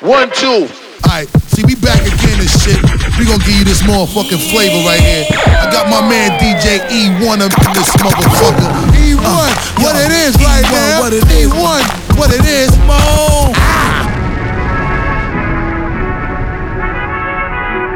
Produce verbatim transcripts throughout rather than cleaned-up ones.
One, two. Alright, see, we back again and shit. We gonna give you this motherfucking flavor right here. I got my man D J E one up in this motherfucker. E one, uh, what, yo, it is right E one, now. What it is. E one, what it is, mo.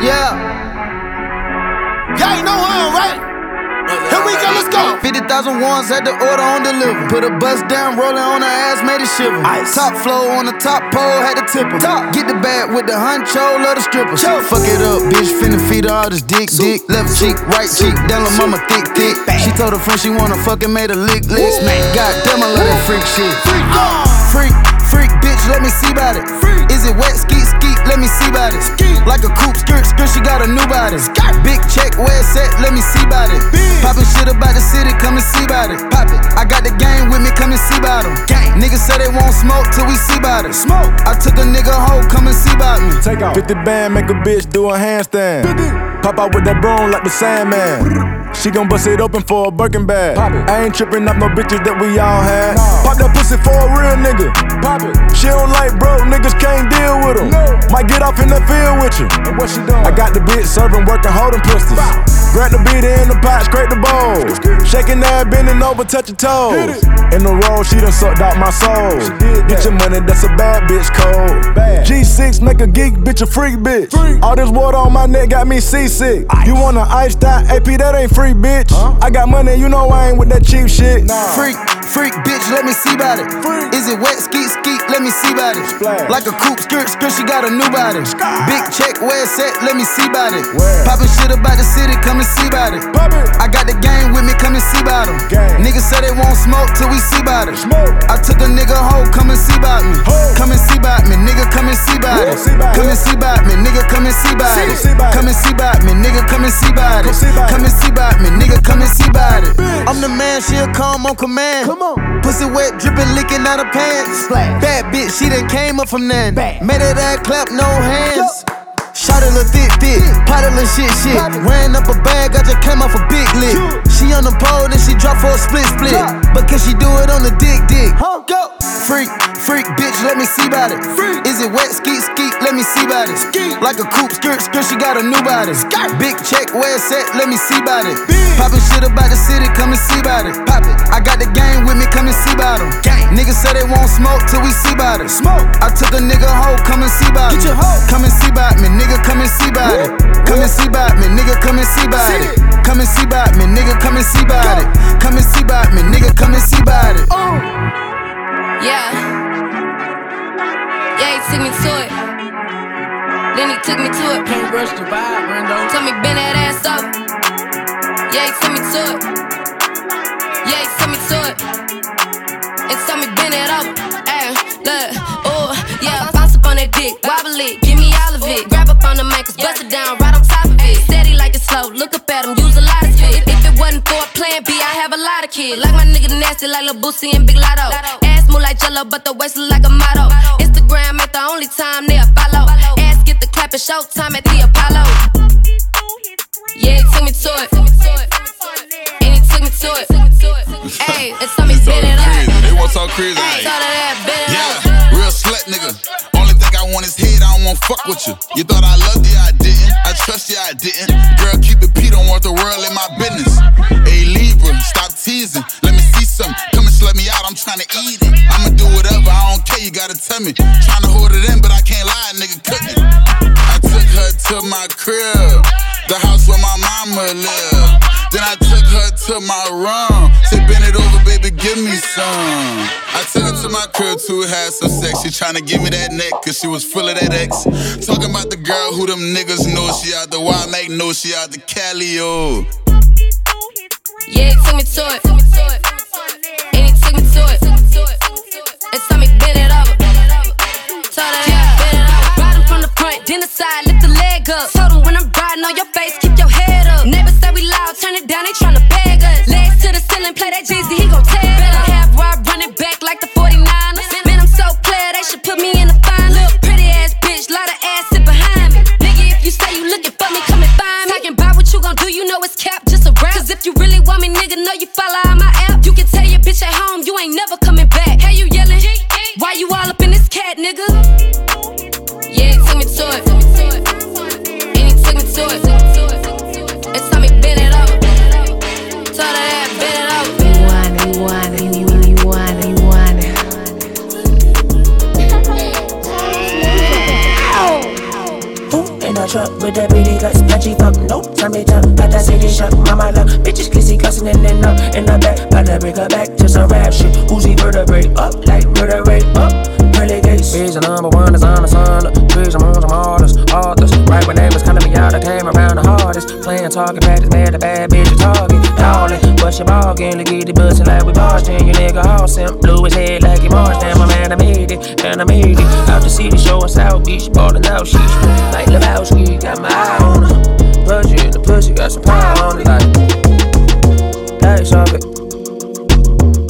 Yeah. Y'all ain't know how, right? Here we go, let's go. fifty thousand ones had the order on delivery. Put a bus down, rolling on her ass, made it shiver. Ice. Top flow on the top pole, had the tipper. Top. Get the bag with the huncho, love the stripper. Yo. Fuck it up, bitch, finna feed her all this dick, so, dick. Left so, cheek, right so, cheek, down her so, mama thick, thick. Bang. She told her friend she wanna fucking made a lick, lick. God damn, I love that freak shit. Freak, oh. freak, freak, bitch, let me see about it. Freak. Is it wet, skeet, skeet, let me see about it. Skeet. Like a coupe, skirt, skirt, she got a new body. Skeet. Big check, where it's at, let me see about it. Big. Poppin' shit about the city, come and see about it. Pop it. I got the gang with me, come and see about them. Gang. Niggas say they won't smoke till we see about it. Smoke. I took a nigga hoe, come and see about me. Take off. fifty band, make a bitch do a handstand. fifty. Pop out with that broom like the Sandman. She gon' bust it open for a Birkin bag. Pop it. I ain't trippin' off no bitches that we all had. No. Pop that pussy for a real nigga. Pop it. She don't like broke niggas, can't deal with them. No. Might get off in the field with you. And what she doing? I got the bitch serving, working, holding pistols. Bop. Grab the beat in the pot, scrape the bowl. Shaking that, bending over, touch your toes. In the road, she done sucked out my soul. Get your money, that's a bad bitch code. G six, make a geek, bitch, a freak bitch. Freak. All this water on my neck got me seasick. Ice. You want an ice dot? A P, that ain't free, bitch. Huh? I got money, you know I ain't with that cheap shit. Nah. Freak, freak, bitch, let me see about it. Freak. Is it wet, skeet, skeet, let me see about it. Splash. Like a coupe, skirt, skirt, she got a new body. Sky. Big check, where it's at, let me see about it. Poppin' shit about the city, come and see about it. I got the gang with me, come and see about them. Niggas say they won't smoke till we see about it. Smoke. I took a nigga hoe, come and see about me. Ho. Come and see about me, nigga, come and see about it. Come and see about me, nigga, come and see about it. Come and see about me, nigga, come and see about it. Come and see about me, nigga, come and see about it. I'm the man, she'll come on command. Come on. Pussy wet, drippin', licking out her pants. Splash. Bad bitch, she done came up from then. Bad. Made her that clap, no hands. Yo. Shot a little thick, thick, pot a little shit, shit. Ran up a bag, I just came off a big lick. She on the pole, then she dropped for a split, split. But can she do it on the dick, dick? Freak, freak, bitch, let me see about it. Is it wet, skeet, skeet, let me see about it. Like a coupe, skirt, skirt, she got a new body. Big check, where it's at, let me see about it. Poppin' shit about the city, come and see about it. Pop it. I got the gang with me, come and see about them. Niggas say they won't smoke till we see about it. Smoke. I took a nigga hoe, come and see about it. Come and see about me, nigga. Come and see about it. Come and see about me, nigga. Come and see about it. Come and see about me, nigga. Come and see about it. Come and see about me, nigga. Come and see about it. Oh, yeah. Yeah, he took me to it. Then he took me to it. Can't rush the vibe, Brando. Tell me, bend that ass up. Yeah, he took me to it. Yeah, he took me to it. And tell me, bend it up. Ay, look, oh, yeah. Bounce up on that dick, wobble it, give me all of it. On the mic, bust it down, right on top of it. Steady like it's slow, look up at him, use a lot of spit. If it wasn't for a plan B, I have a lot of kids. Like my nigga nasty, like Lil Boosie and Big Lotto. Ass move like Jello, but the waist look like a motto. Instagram ain't the only time they'll follow. Ass get the clap at showtime at the Apollo. Yeah, he took me to it. And he took me to it. Ayy, and so me bend it up. They want talk crazy. Ayy, so that bend it up. Yeah, real slut nigga. I want his head, I don't wanna fuck with you. You thought I loved you, I didn't. I trust you, I didn't. Girl, keep it P, don't want the world in my business. Hey Libra, stop teasing. Let me see something. Come and slut me out, I'm tryna eat it. I'ma do whatever, I don't care, you gotta tell me. Tryna hold it in, but I can't lie, nigga, couldn't. I took her to my crib, the house where my mama lived. Then I took her to my room. Said, bend it over, baby, give me some. I took her to my crib to have some sex. She tryna give me that neck, cause she was full of that ex. Talking about the girl who them niggas know. She out the Wild Mac, know she out the Cali, oh. Yeah, he took me to it. And he took me to it. And saw me bend it over. Told her that bend it over. Ride him from the front, then the side, lift the leg up. Told him when I'm riding on your face, keep your head up. Neighbors say we loud, turn it down, they tryna beg us. Legs to the ceiling, play that Jeezy, he gon' tear it up. Half ride, running back like the forty-niners. Man, I'm so player, they should put me in the final. Lot of ass sit behind me. Nigga, if you say you looking for me, come and find me. Talking about what you gon' do, you know it's cap, just a rap. Cause if you really want me, nigga, know you follow my app. You can tell your bitch at home, you ain't never coming back. Hey, you yelling, why you all up in this cat, nigga? truck with that bitty guts, pudgy fuck, no time to jump, got that city shut, mama love, bitches glizzy gussin' in and up, in the back, bout to break her back to some rap shit, Uzi vertebrae up, like vertebrae up, pearly gates. Reason number one is I'm a son of, trees among some artists, authors, right when neighbors coming me out, I came around the hardest, playing target practice, mad the bad bitch target, darling, what's your bargain, look at the bustin' like we bargin', you nigga awesome, blew his head like he marched, damn my man, I made it, and I made it, out the city, showin' South Beach, ballin' out, she's like Lebowski, got my eye on her. Pudgy in the pussy, got some power on it. Like, lights off it.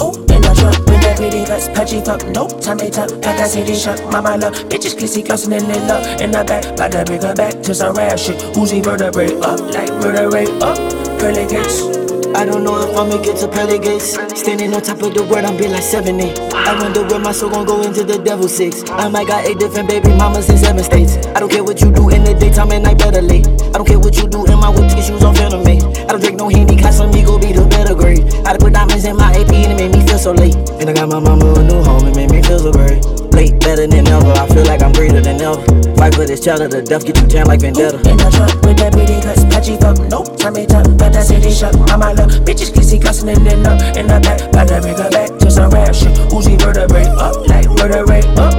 Oh, in the truck with that pretty guts, pudgy fuck, no time they tuck, got that city shut, mama love, bitches glizzy gussin' in and up, in the back, bout to bring her back to some rap shit, Uzi vertebrae up, like vertebrae up, pearly gates. I don't know if I'ma get to pearly gates. Standing on top of the world, I'm be like seven eight. I wonder where my soul gon' go into the devil six. I might got eight different baby mamas in seven states. I don't care what you do in the daytime and night better late. I don't care what you do in my whip, get shoes on Venom. I don't drink no Henny, Casamigo be the better grade. I done put diamonds in my A P and it made me feel so late. And I got my mama a new home, it made me feel so great. Late, better than ever, I feel like I'm greater than ever. Fight for this child of the death, get you jammed like Vendetta. Ooh, in the truck with that bitty cuts, patchy fuck, no time ain't tough, got that city shut, mama love, bitches glizzy gussin' in and up, in the back, bout to bring her back to some rap shit, Uzi vertebrae up, like vertebrae up.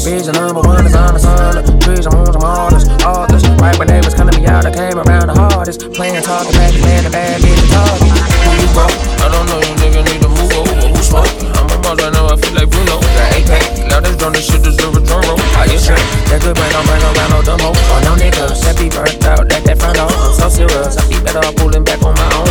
Reason number one is I'm a son of, trees among some artists, authors, right when neighbors coming to me out, I came around the hardest, playing target practice, man, the bad bitch target. Who you broke? I don't know, you nigga need to move over, who smoke? I'm a boss right now, I feel like Bruno, that eight pack, loud as drum, this shit deserve a drum roll, I get straight, that good brain, I'm right around no dumb hoe, on no niggas, that be burnt out, that that front off, I'm so serious, I be better pulling back on my own.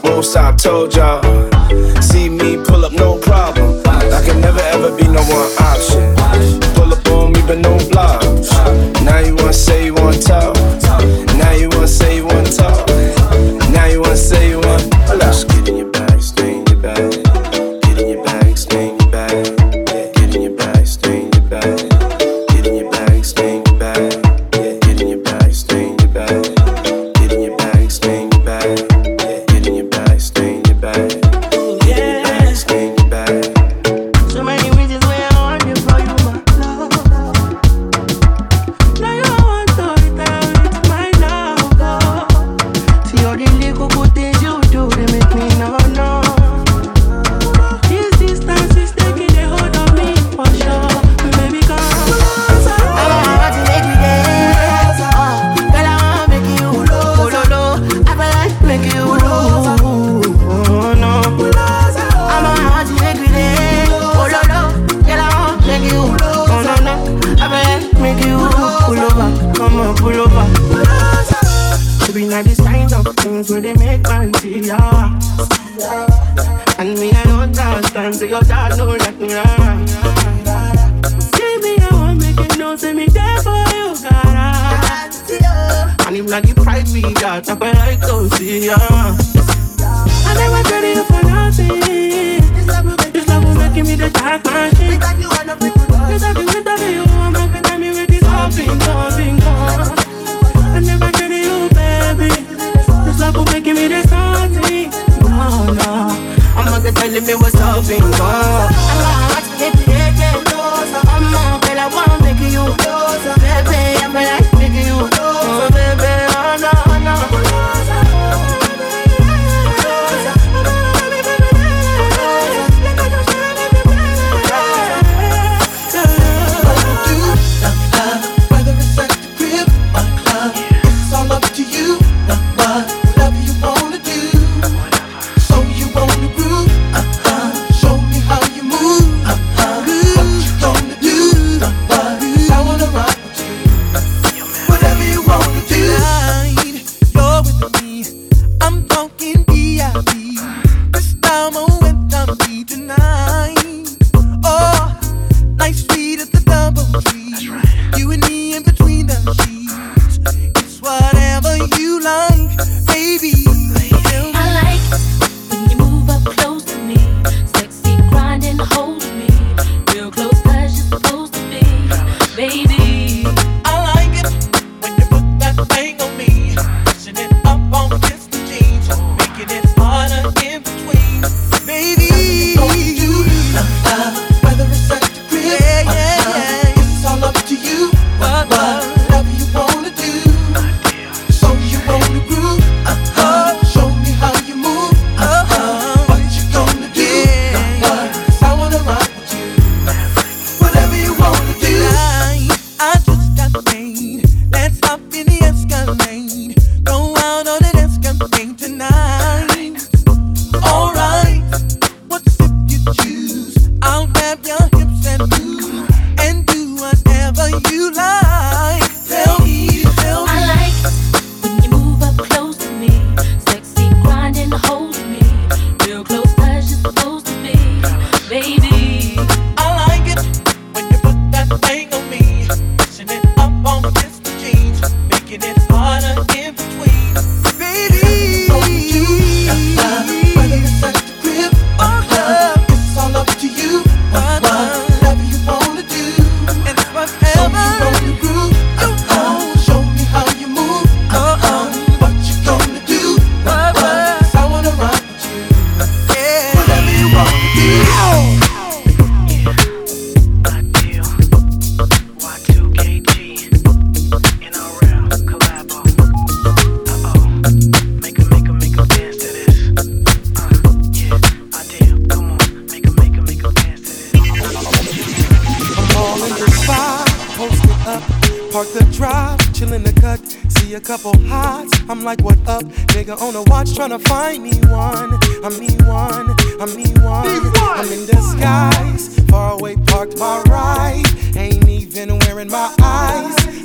block, won't stop, told y'all. See me pull up, no problem. I can never ever be no one option. Pull up on me, but no blocks. Now you wanna say you wanna talk. Now you wanna say you wanna talk. Now you wanna say you wanna talk. Get in your bag, stay in your bag. Get in your bag, stay in your bag. Get in your bag, stay in your bag. Get in your bag, stay in your bag. Get in your bag, stay in your bag. Get in your bag, stay in your bag. Get in your bag, stay in your bag. Get in your bag, stay in your bag.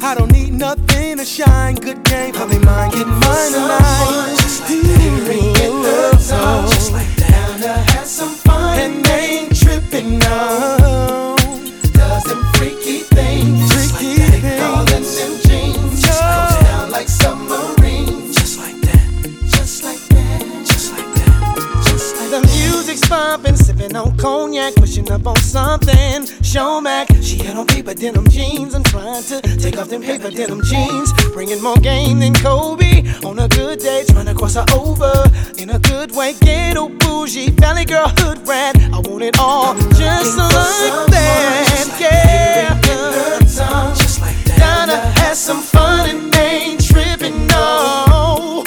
I don't need nothing to shine. Good game, how they mine, get mine and mine. Just like that, oh, just like that. Down to have some fun and they ain't tripping now. Does them freaky things, just like that. They callin' them jeans, just goes down like submarines. Just like that, just like that, just like that, just like that. The music's bumpin', sippin' on cognac, pushing up on something. Show Mac, she had on paper denim jeans. I'm trying to take off them paper denim jeans, bringing more game than Kobe. On a good day, trying to cross her over in a good way. Ghetto bougie, valley girl, hood rat. I want it all, just like that, yeah. Just like that. Gotta have some fun and ain't tripping, no.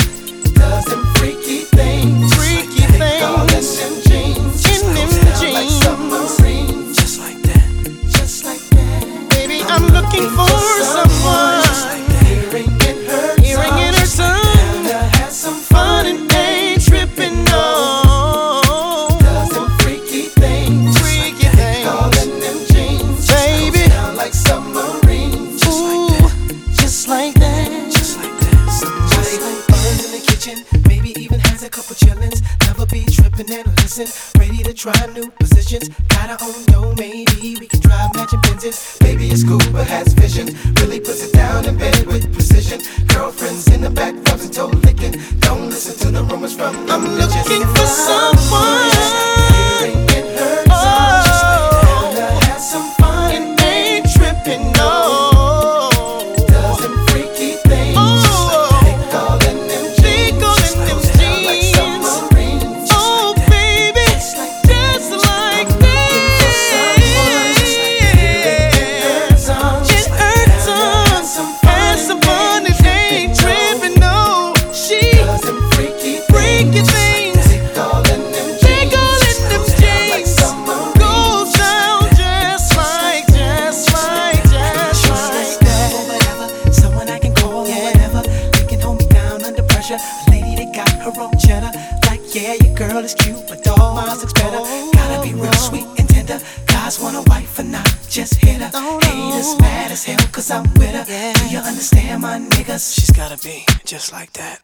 Does them freaky things, freaky things, in them jeans, in them jeans, just like that, just like that. Baby, I'm looking for someone. Ready to try new positions. Got our own dough, maybe we can drive matching Benzes. Baby is cool but has vision. Really puts it down in bed with precision. Girlfriends in the back, rubs and toe licking. Don't listen to the rumors from the I'm religious. Looking for someone. Just like that.